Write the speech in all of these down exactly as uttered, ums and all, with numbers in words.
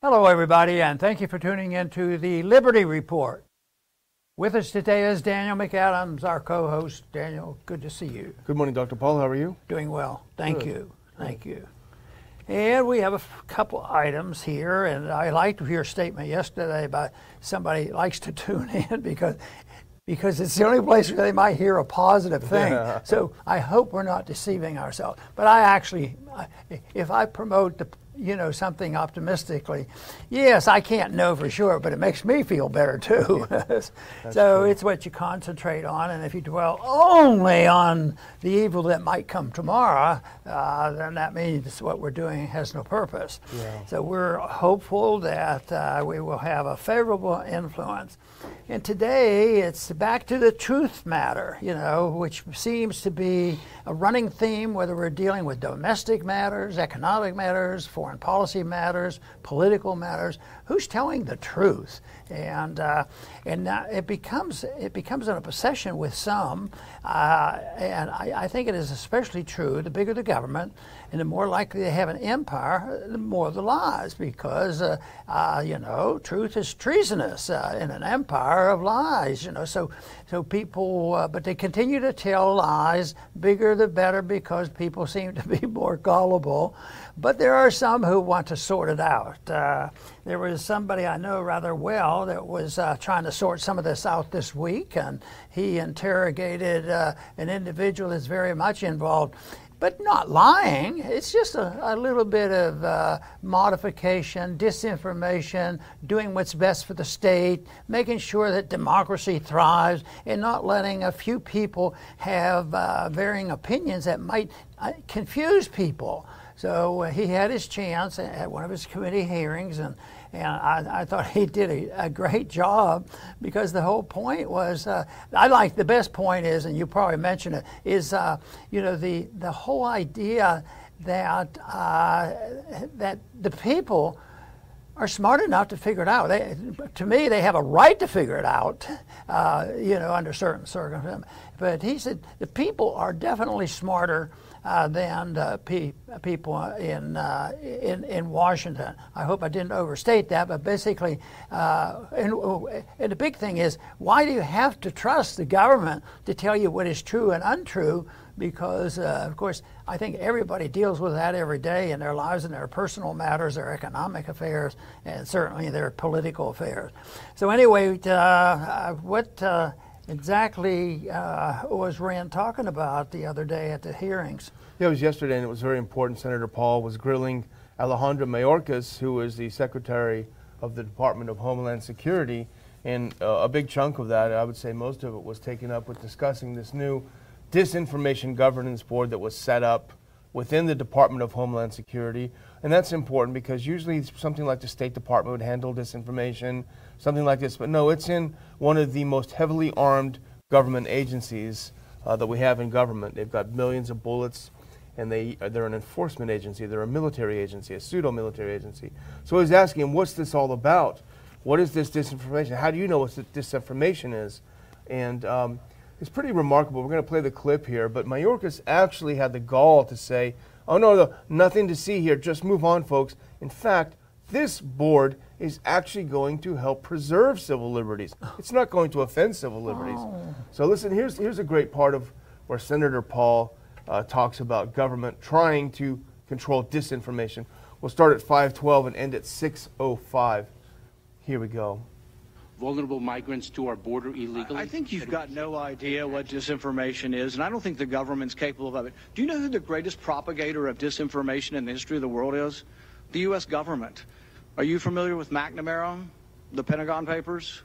Hello, everybody, and thank you for tuning in to the Liberty Report. With us today is Daniel McAdams, our co-host. Daniel, good to see you. Good morning, Doctor Paul. How are you? Doing well. Thank good. you. Thank good. you. And we have a couple items here, and I liked your statement yesterday about somebody likes to tune in because because it's the only place where they might hear a positive thing. Yeah. So I hope we're not deceiving ourselves. But I actually, if I promote the you know, something optimistically. Yes, I can't know for sure, but it makes me feel better too. So true. It's what you concentrate on, and if you dwell only on the evil that might come tomorrow, uh, then that means what we're doing has no purpose. Yeah. So we're hopeful that uh, we will have a favorable influence. And today, it's back to the truth matter, you know, which seems to be a running theme, whether we're dealing with domestic matters, economic matters, foreign foreign policy matters, political matters. Who's telling the truth? And uh, and now it becomes it becomes an obsession with some. Uh, and I, I think it is especially true. The bigger the government, and the more likely they have an empire, the more the lies. Because uh, uh, you know, truth is treasonous uh, in an empire of lies. You know, so so people, uh, but they continue to tell lies. Bigger the better, because people seem to be more gullible. But there are some who want to sort it out. Uh, there was somebody I know rather well that was uh, trying to sort some of this out this week, and he interrogated uh, an individual that's very much involved, but not lying. It's just a, a little bit of uh, modification, disinformation, doing what's best for the state, making sure that democracy thrives, and not letting a few people have uh, varying opinions that might uh, confuse people. So uh, he had his chance at one of his committee hearings, and, and I, I thought he did a, a great job, because the whole point was, uh, I like the best point is, and you probably mentioned it, is uh, you know the the whole idea that uh, that the people are smart enough to figure it out. They, to me, they have a right to figure it out, uh, you know, under certain circumstances. But he said the people are definitely smarter Uh, than uh, pe- people in, uh, in in Washington. I hope I didn't overstate that, but basically, uh, and, and the big thing is, why do you have to trust the government to tell you what is true and untrue? Because, uh, of course, I think everybody deals with that every day in their lives, in their personal matters, their economic affairs, and certainly their political affairs. So anyway, uh, what... Uh, Exactly uh, was Rand talking about the other day at the hearings? Yeah, it was yesterday, and it was very important. Senator Paul was grilling Alejandro Mayorkas, who is the Secretary of the Department of Homeland Security, and uh, a big chunk of that, I would say most of it, was taken up with discussing this new disinformation governance board that was set up within the Department of Homeland Security. And that's important, because usually something like the State Department would handle disinformation, something like this, but no, it's in one of the most heavily armed government agencies uh, that we have in government. They've got millions of bullets, and they, they're an enforcement agency, they're a military agency, a pseudo-military agency. So I was asking, what's this all about? What is this disinformation? How do you know what disinformation is? And um, it's pretty remarkable. We're going to play the clip here, but Mayorkas actually had the gall to say, oh no, no, nothing to see here, just move on, folks. In fact, this board is actually going to help preserve civil liberties. It's not going to offend civil liberties. Oh. So listen, here's here's a great part of where Senator Paul uh, talks about government trying to control disinformation. We'll start at five twelve and end at six oh five. Here we go. Vulnerable migrants to our border illegally? I think you've got no idea what disinformation is, and I don't think the government's capable of it. Do you know who the greatest propagator of disinformation in the history of the world is? The U S government. Are you familiar with McNamara, the Pentagon Papers?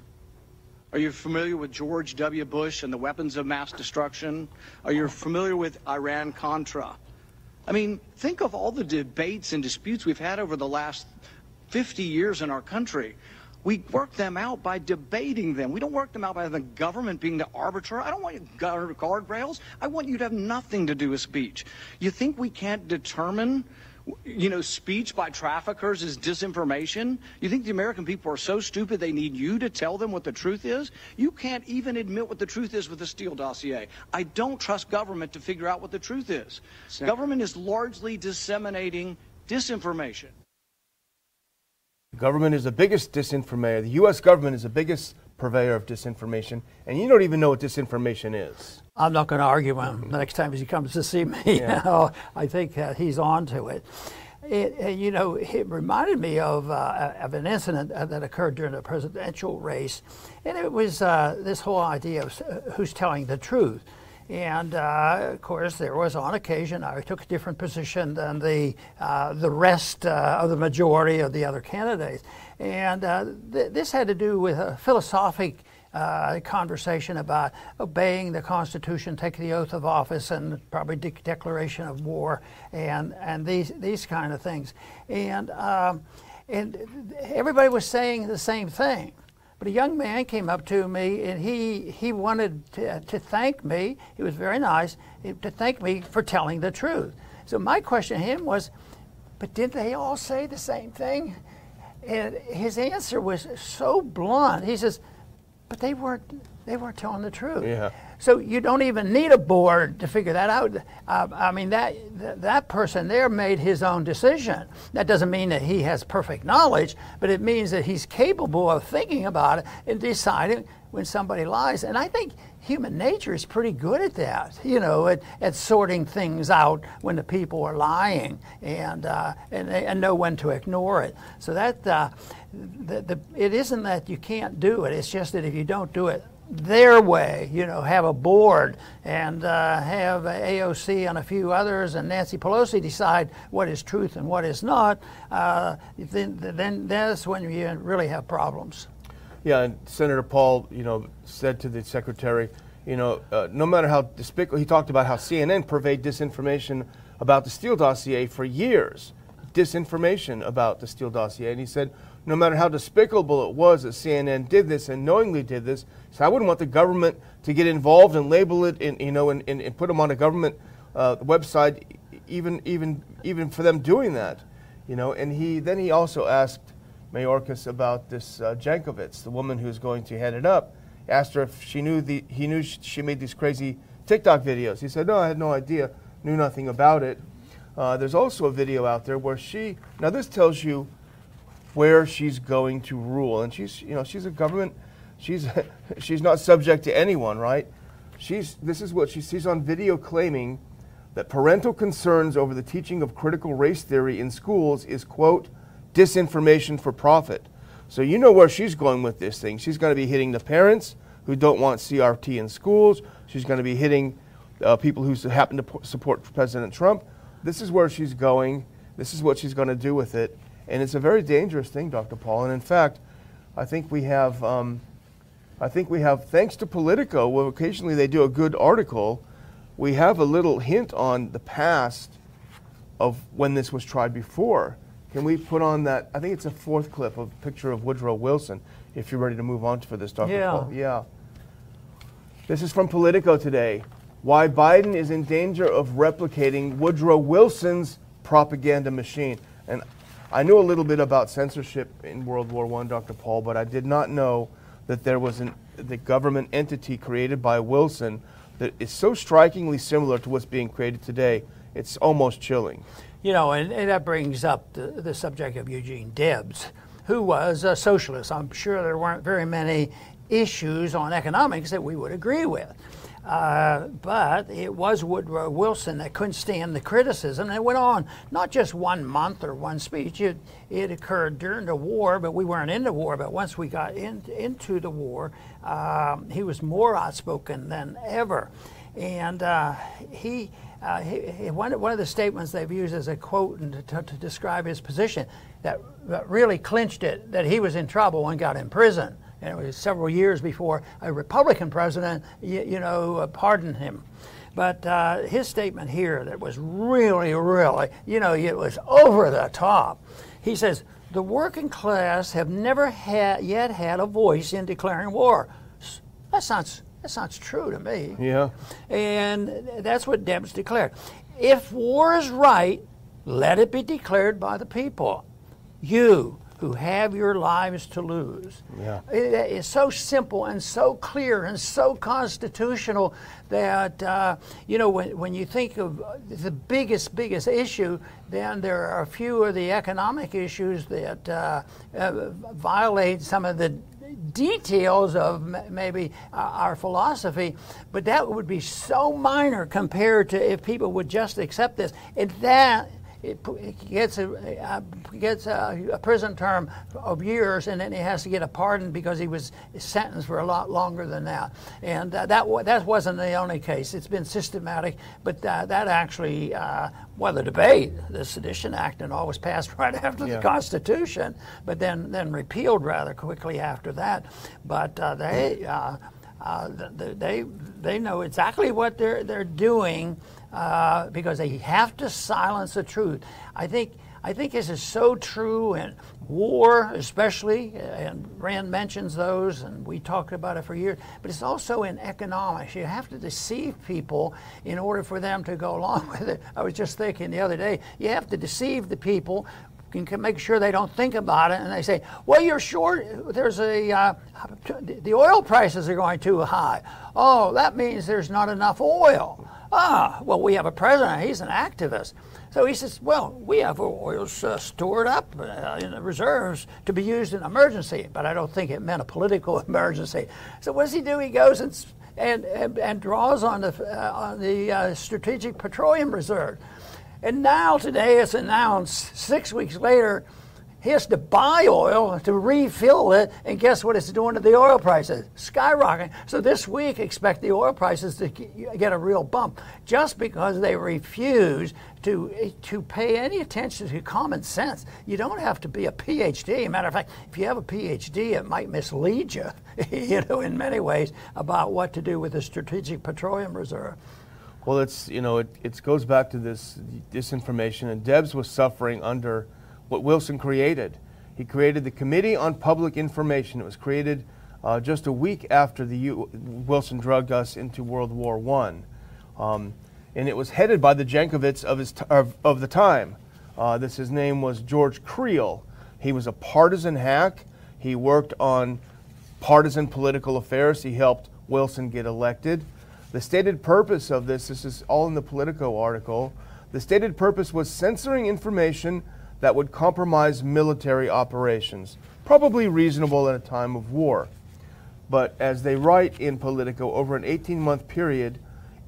Are you familiar with George W. Bush and the weapons of mass destruction? Are you familiar with Iran-Contra? I mean, think of all the debates and disputes we've had over the last fifty years in our country. We work them out by debating them. We don't work them out by the government being the arbiter. I don't want you guard, guardrails. I want you to have nothing to do with speech. You think we can't determine You know, speech by traffickers is disinformation? You think the American people are so stupid they need you to tell them what the truth is? You can't even admit what the truth is with the Steele dossier. I don't trust government to figure out what the truth is. Second. Government is largely disseminating disinformation. The government is the biggest disinformator. The U S government is the biggest purveyor of disinformation, and you don't even know what disinformation is. I'm not going to argue with him the next time he comes to see me. Yeah. You know, I think uh, he's on to it. It, and, you know, it reminded me of, uh, of an incident that occurred during the presidential race, and it was uh, this whole idea of who's telling the truth. And, uh, of course, there was on occasion I took a different position than the, uh, the rest uh, of the majority of the other candidates. And uh, th this had to do with a philosophic Uh, conversation about obeying the Constitution, taking the oath of office, and probably de declaration of war, and and these these kind of things, and um, and everybody was saying the same thing. But a young man came up to me, and he he wanted to, to thank me. He was very nice to thank me for telling the truth. So my question to him was, but didn't they all say the same thing? And his answer was so blunt. He says, but they weren't, they weren't telling the truth. Yeah. So you don't even need a board to figure that out. Uh, I mean, that, that person there made his own decision. That doesn't mean that he has perfect knowledge, but it means that he's capable of thinking about it and deciding when somebody lies. And I think human nature is pretty good at that, you know, at, at sorting things out when the people are lying, and uh, and, and know when to ignore it. So that uh, the, the it isn't that you can't do it. It's just that if you don't do it their way, you know, have a board and uh, have A O C and a few others and Nancy Pelosi decide what is truth and what is not, uh, then then that's when you really have problems. Yeah, and Senator Paul, you know, said to the secretary, you know, uh, no matter how despicable, he talked about how C N N purveyed disinformation about the Steele dossier for years, disinformation about the Steele dossier. And he said, no matter how despicable it was that C N N did this and knowingly did this, so I wouldn't want the government to get involved and label it, and, you know, and, and, and put them on a government uh, website, even even even for them doing that, you know. And he then he also asked Mayorkas about this uh, Jankowicz, the woman who's going to head it up. Asked her if she knew the he knew she made these crazy TikTok videos. He said, no, I had no idea, knew nothing about it. Uh, there's also a video out there where she, now this tells you where she's going to rule, and she's, you know, she's a government, she's she's not subject to anyone, right? She's this is what she she's on video claiming that parental concerns over the teaching of critical race theory in schools is, quote, disinformation for profit. So you know where she's going with this thing. She's going to be hitting the parents who don't want C R T in schools. She's going to be hitting uh, people who happen to support President Trump. This is where she's going. This is what she's going to do with it. And it's a very dangerous thing, Doctor Paul. And in fact, I think we have, um, I think we have, thanks to Politico, where occasionally they do a good article, we have a little hint on the past of when this was tried before. Can we put on that? I think it's a fourth clip of a picture of Woodrow Wilson, if you're ready to move on for this, Doctor Yeah. Paul. Yeah. This is from Politico today. Why Biden is in danger of replicating Woodrow Wilson's propaganda machine. And I knew a little bit about censorship in World War One, Doctor Paul, but I did not know that there was an, the government entity created by Wilson that is so strikingly similar to what's being created today. It's almost chilling. You know, and, and that brings up the, the subject of Eugene Debs, who was a socialist. I'm sure there weren't very many issues on economics that we would agree with. Uh, but it was Woodrow Wilson that couldn't stand the criticism. And it went on, not just one month or one speech. It, it occurred during the war, but we weren't in the war. But once we got in, into the war, um, he was more outspoken than ever. And uh, he... Uh, he, he, one, one of the statements they've used as a quote and to, to, to describe his position that, that really clinched it, that he was in trouble and got in prison. And it was several years before a Republican president, you, you know, uh, pardoned him. But uh, his statement here that was really, really, you know, it was over the top. He says, the working class have never had, yet had a voice in declaring war. That sounds That sounds true to me. Yeah. And that's what Debs declared. If war is right, let it be declared by the people. You, who have your lives to lose. Yeah. It, it's so simple and so clear and so constitutional that, uh, you know, when, when you think of the biggest, biggest issue, then there are a few of the economic issues that uh, uh, violate some of the details of maybe our philosophy, but that would be so minor compared to if people would just accept this. And that it gets a gets a, a prison term of years, and then he has to get a pardon because he was sentenced for a lot longer than that. And that that, that wasn't the only case. It's been systematic, but that, that actually. Uh, Well, the debate, the Sedition Act and all was passed right after yeah. the Constitution, but then, then repealed rather quickly after that. But uh, they uh, uh, the, they they know exactly what they're they're doing uh, because they have to silence the truth. I think I think this is so true in war, especially, and Rand mentions those, and we talked about it for years. But it's also in economics. You have to deceive people in order for them to go along with it. I was just thinking the other day, you have to deceive the people, can, can make sure they don't think about it, and they say, well, you're short, there's a, uh, the oil prices are going too high. Oh, that means there's not enough oil. Ah, well, we have a president, he's an activist. So he says, well, we have oil uh, stored up uh, in the reserves to be used in emergency, but I don't think it meant a political emergency. So what does he do? He goes and and, and, and draws on the, uh, on the uh, Strategic Petroleum Reserve. And now today it's announced six weeks later he has to buy oil to refill it, and guess what it's doing to the oil prices? Skyrocketing. So this week, expect the oil prices to get a real bump just because they refuse to to pay any attention to common sense. You don't have to be a P H D. Matter of fact, if you have a P H D, it might mislead you, you know, in many ways about what to do with the Strategic Petroleum Reserve. Well, it's, you know, it, it goes back to this disinformation, and Debs was suffering under what Wilson created. He created the Committee on Public Information. It was created uh, just a week after the U Wilson drugged us into World War One. Um, and it was headed by the Jankowicz of, his t of, of the time. Uh, this, his name was George Creel. He was a partisan hack. He worked on partisan political affairs. He helped Wilson get elected. The stated purpose of this, this is all in the Politico article, the stated purpose was censoring information that would compromise military operations, probably reasonable at a time of war. But as they write in Politico, over an eighteen-month period,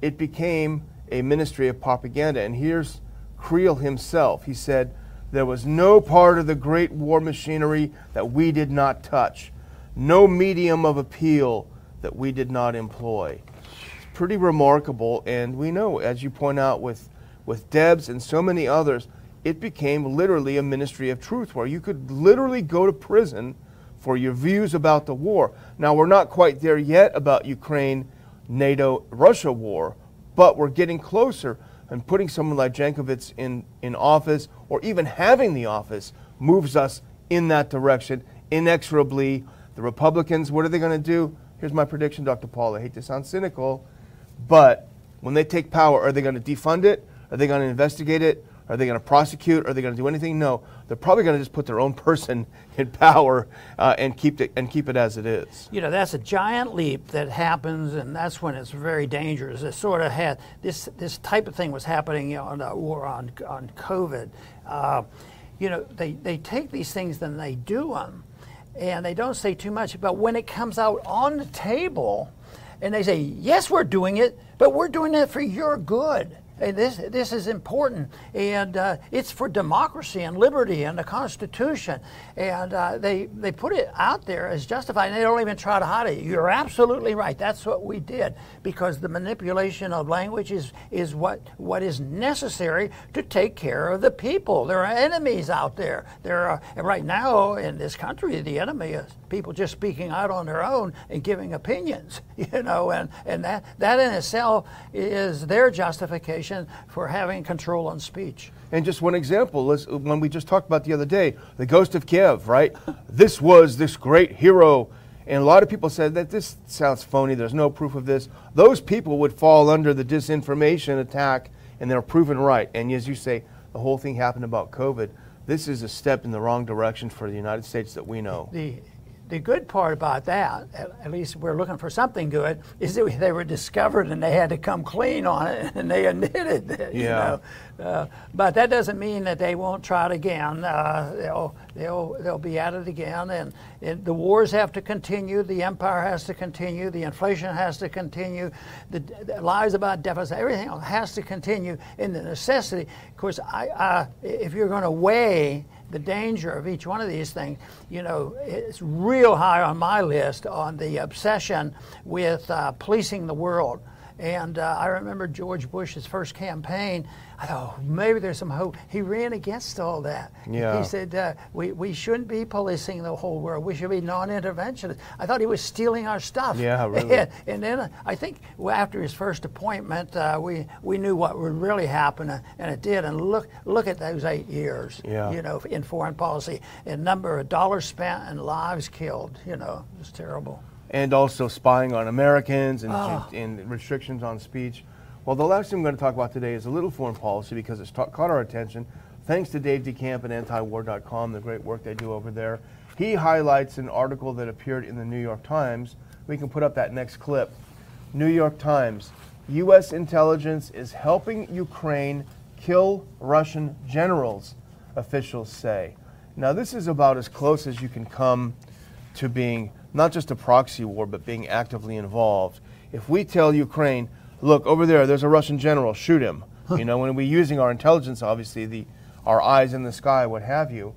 it became a ministry of propaganda. And here's Creel himself. He said, there was no part of the great war machinery that we did not touch, no medium of appeal that we did not employ. It's pretty remarkable, and we know, as you point out with, with Debs and so many others, it became literally a ministry of truth where you could literally go to prison for your views about the war. Now, we're not quite there yet about Ukraine, NATO, Russia war, but we're getting closer, and putting someone like Jankowicz in, in office, or even having the office, moves us in that direction inexorably. The Republicans, what are they going to do? Here's my prediction, Doctor Paul. I hate to sound cynical, but when they take power, are they going to defund it? Are they going to investigate it? Are they going to prosecute? Are they going to do anything? No, they're probably going to just put their own person in power uh, and keep it and keep it as it is. You know, that's a giant leap that happens, and that's when it's very dangerous. It sort of had this this type of thing was happening, you know, on the war on on COVID. Uh, you know, they they take these things, then they do them, and they don't say too much. But when it comes out on the table, and they say, yes, we're doing it, but we're doing it for your good. And this this is important, and uh, it's for democracy and liberty and the Constitution, and uh, they they put it out there as justified, and they don't even try to hide it. You're absolutely right. That's what we did, because the manipulation of language is is what what is necessary to take care of the people. There are enemies out there. There are, and right now in this country, the enemy is people just speaking out on their own and giving opinions, you know, and and that that in itself is their justification for having control on speech. And just one example, when we just talked about the other day, the Ghost of Kiev, right? This was this great hero. And a lot of people said that this sounds phony, there's no proof of this. Those people would fall under the disinformation attack, and they're proven right. And as you say, the whole thing happened about COVID. this is a step in the wrong direction for the United States that we know. The, the good part about that, at, at least we're looking for something good, is that they were discovered and they had to come clean on it and they admitted it, you yeah. know. Uh, but that doesn't mean that they won't try it again. Uh, they'll, they'll, they'll be at it again, and it, the wars have to continue, the empire has to continue, the inflation has to continue, the, the lies about deficit, everything has to continue in the necessity. Of course, I, I, if you're going to weigh the danger of each one of these things, you know, it's real high on my list on the obsession with uh, policing the world. And uh, I remember George Bush's first campaign. I thought, oh, maybe there's some hope. He ran against all that. Yeah. He said, uh, we, we shouldn't be policing the whole world. We should be non-interventionist. I thought he was stealing our stuff. Yeah, really. And, and then I think after his first appointment, uh, we, we knew what would really happen, and it did. And look look at those eight years, yeah. you know, in foreign policy, and number of dollars spent and lives killed. You know, it was terrible. And also spying on Americans and, oh. and restrictions on speech. Well, the last thing I'm going to talk about today is a little foreign policy, because it's ta caught our attention. Thanks to Dave DeCamp and Antiwar dot com, the great work they do over there. He highlights an article that appeared in the New York Times. We can put up that next clip. New York Times, U S intelligence is helping Ukraine kill Russian generals, officials say. Now, this is about as close as you can come to being not just a proxy war, but being actively involved. If we tell Ukraine, look, over there, there's a Russian general, shoot him. Huh. You know, when we're using our intelligence, obviously, the, our eyes in the sky, what have you.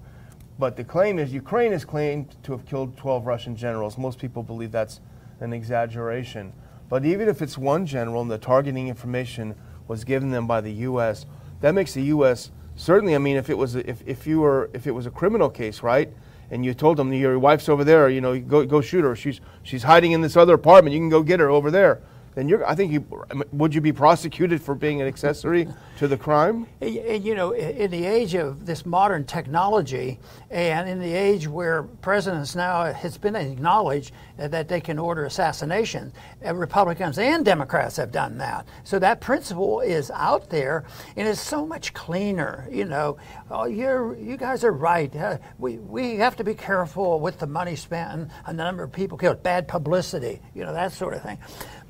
But the claim is Ukraine is claimed to have killed twelve Russian generals. Most people believe that's an exaggeration. But even if it's one general and the targeting information was given them by the U S, that makes the U S certainly, I mean, if it was a, if, if you were, if it was a criminal case, right? And you told them, your wife's over there, you know, you go, go shoot her. She's, she's hiding in this other apartment. You can go get her over there. Then you're, I think you, would you be prosecuted for being an accessory to the crime? You know, in the age of this modern technology, and in the age where presidents now, it's been acknowledged that they can order assassination, and Republicans and Democrats have done that. So that principle is out there, and it's so much cleaner. You know, oh, you're, you guys are right. Uh, we, we have to be careful with the money spent and, and the number of people killed, bad publicity, you know, that sort of thing.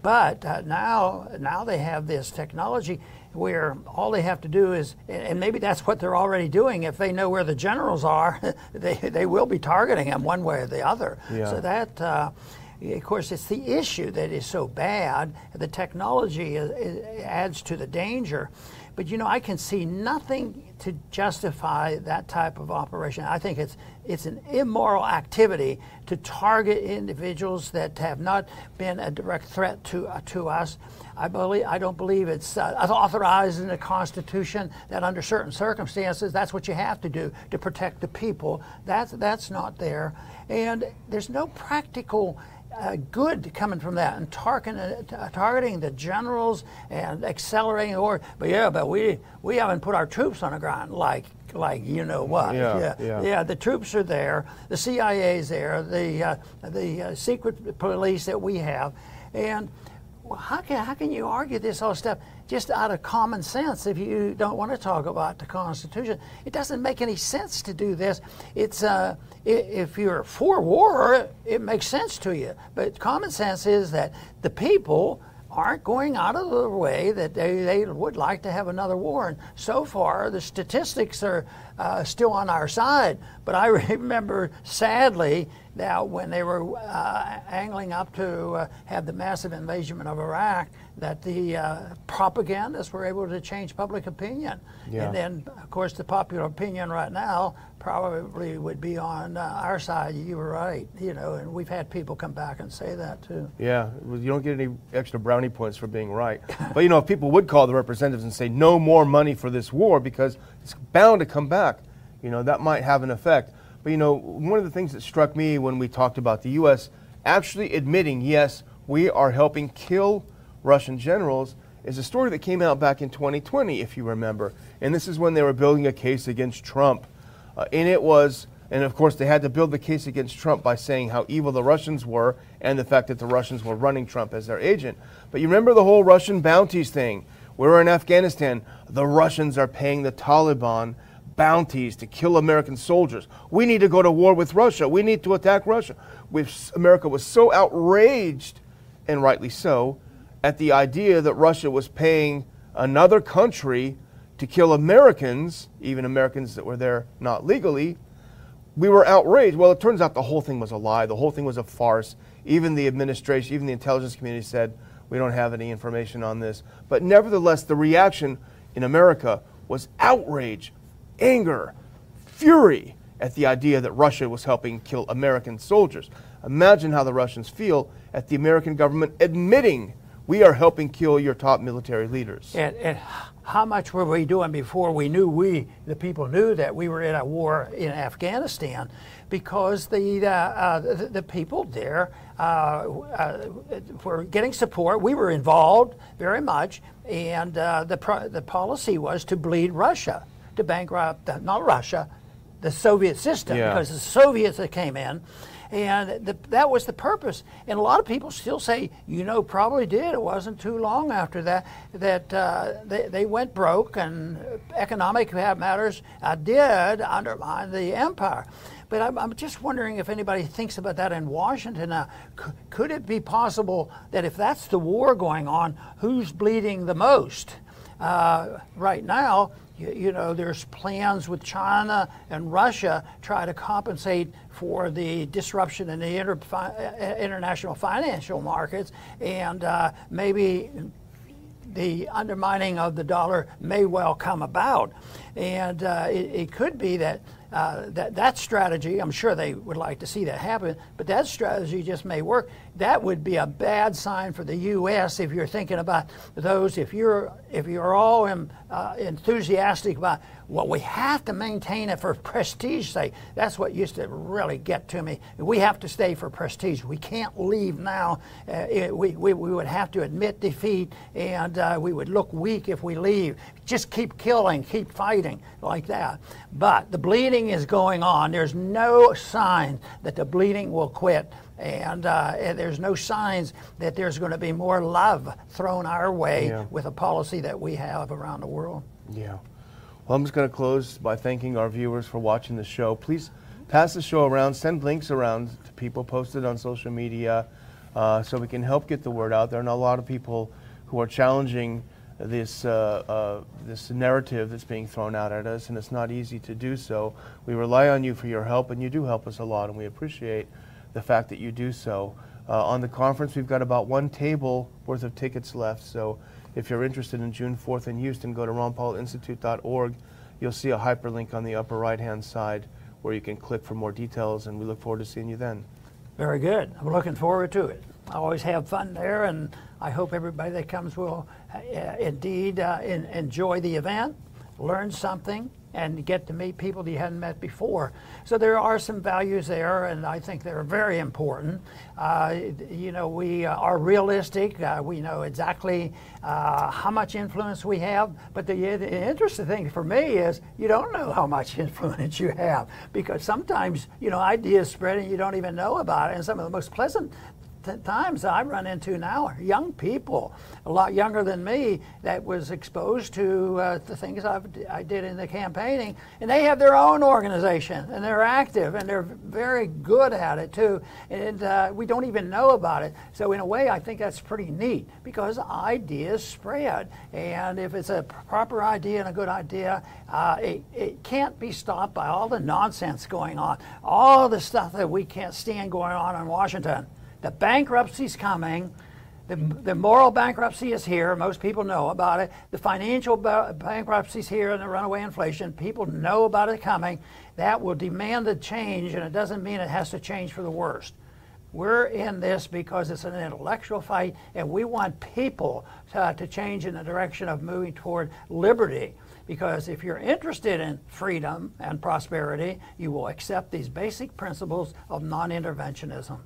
But uh, now, now they have this technology where all they have to do is, and maybe that's what they're already doing. If they know where the generals are, they, they will be targeting them one way or the other. Yeah. So that, uh, of course, it's the issue that is so bad. The technology is, is, adds to the danger. But, you know, I can see nothing to justify that type of operation. I think it's it's an immoral activity to target individuals that have not been a direct threat to uh, to us. I believe I don't believe it's uh, authorized in the Constitution that under certain circumstances that's what you have to do to protect the people. That's that's not there, and there's no practical Uh, good coming from that, and targeting, uh, targeting the generals and accelerating the war. But yeah, but we we haven't put our troops on the ground like like you know what. Yeah, yeah, yeah. yeah the troops are there, the C I A's there, the uh, the uh, secret police that we have, and how can how can you argue this whole stuff just out of common sense if you don't want to talk about the Constitution? It doesn't make any sense to do this. It's uh, if you're for war, it makes sense to you. But common sense is that the people aren't going out of the way that they, they would like to have another war. And so far, the statistics are uh, still on our side. But I remember, sadly, now when they were uh, angling up to uh, have the massive invasion of Iraq, that the uh, propagandists were able to change public opinion. Yeah. And then, of course, the popular opinion right now probably would be on uh, our side. You were right, you know, and we've had people come back and say that, too. Yeah, you don't get any extra brownie points for being right. But, you know, if people would call the representatives and say, no more money for this war because it's bound to come back, you know, that might have an effect. But, you know, one of the things that struck me when we talked about the U S actually admitting, yes, we are helping kill Russian generals is a story that came out back in twenty twenty, if you remember. And this is when they were building a case against Trump. Uh, and it was, and of course they had to build the case against Trump by saying how evil the Russians were and the fact that the Russians were running Trump as their agent. But you remember the whole Russian bounties thing. We were in Afghanistan. The Russians are paying the Taliban bounties to kill American soldiers. We need to go to war with Russia. We need to attack Russia. We've, America was so outraged, and rightly so, at the idea that Russia was paying another country to kill Americans, even Americans that were there not legally. We were outraged. Well, it turns out the whole thing was a lie. The whole thing was a farce. Even the administration, even the intelligence community said, we don't have any information on this. But nevertheless, the reaction in America was outrage, anger, fury at the idea that Russia was helping kill American soldiers. Imagine how the Russians feel at the American government admitting we are helping kill your top military leaders. And, and how much were we doing before we knew we, the people knew that we were in a war in Afghanistan, because the, uh, uh, the, the people there uh, uh, were getting support. We were involved very much, and uh, the, pro the policy was to bleed Russia, to bankrupt, the, not Russia, the Soviet system, yeah. because the Soviets that came in. And the, that was the purpose. And a lot of people still say, you know, probably did. It wasn't too long after that that uh, they, they went broke, and economic matters uh, did undermine the empire. But I'm, I'm just wondering if anybody thinks about that in Washington now. C could it be possible that if that's the war going on, who's bleeding the most? Uh, right now, you, you know, there's plans with China and Russia try to compensate for the disruption in the inter international financial markets, and uh, maybe the undermining of the dollar may well come about. And uh, it, it could be that, uh, that that strategy, I'm sure they would like to see that happen, but that strategy just may work. That would be a bad sign for the U S if you're thinking about those, if you're, if you're all in, uh, enthusiastic about, well, we have to maintain it for prestige's sake. That's what used to really get to me. We have to stay for prestige. We can't leave now. Uh, it, we, we, we would have to admit defeat, and uh, we would look weak if we leave. Just keep killing, keep fighting like that. But the bleeding is going on. There's no sign that the bleeding will quit. And, uh, and there's no signs that there's going to be more love thrown our way yeah. with a policy that we have around the world. Yeah. Well, I'm just going to close by thanking our viewers for watching the show. Please pass the show around, send links around to people, post it on social media uh, so we can help get the word out there. And a lot of people who are challenging this, uh, uh, this narrative that's being thrown out at us, and it's not easy to do so. We rely on you for your help, and you do help us a lot, and we appreciate the fact that you do so. Uh, on the conference, we've got about one table worth of tickets left, so if you're interested in June fourth in Houston, go to ron paul institute dot org. You'll see a hyperlink on the upper right-hand side where you can click for more details, and we look forward to seeing you then. Very good. I'm looking forward to it. I always have fun there, and I hope everybody that comes will uh, indeed uh, in, enjoy the event, learn something, and get to meet people that you hadn't met before. So there are some values there, and I think they're very important. Uh, you know, we are realistic. Uh, we know exactly uh, how much influence we have. But the, the interesting thing for me is you don't know how much influence you have, because sometimes, you know, ideas spread and you don't even know about it. And some of the most pleasant times I run into now are young people, a lot younger than me, that was exposed to uh, the things I've, I did in the campaigning, and they have their own organization, and they're active, and they're very good at it too, and uh, we don't even know about it. So in a way, I think that's pretty neat, because ideas spread, and if it's a proper idea and a good idea, uh, it, it can't be stopped by all the nonsense going on, all the stuff that we can't stand going on in Washington. The bankruptcy's coming. The, the moral bankruptcy is here. Most people know about it. The financial ba bankruptcy's here, and the runaway inflation. People know about it coming. That will demand a change, and it doesn't mean it has to change for the worst. We're in this because it's an intellectual fight, and we want people to, uh, to change in the direction of moving toward liberty. Because if you're interested in freedom and prosperity, you will accept these basic principles of non-interventionism.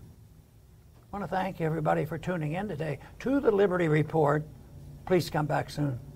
I want to thank everybody for tuning in today to the Liberty Report. Please come back soon.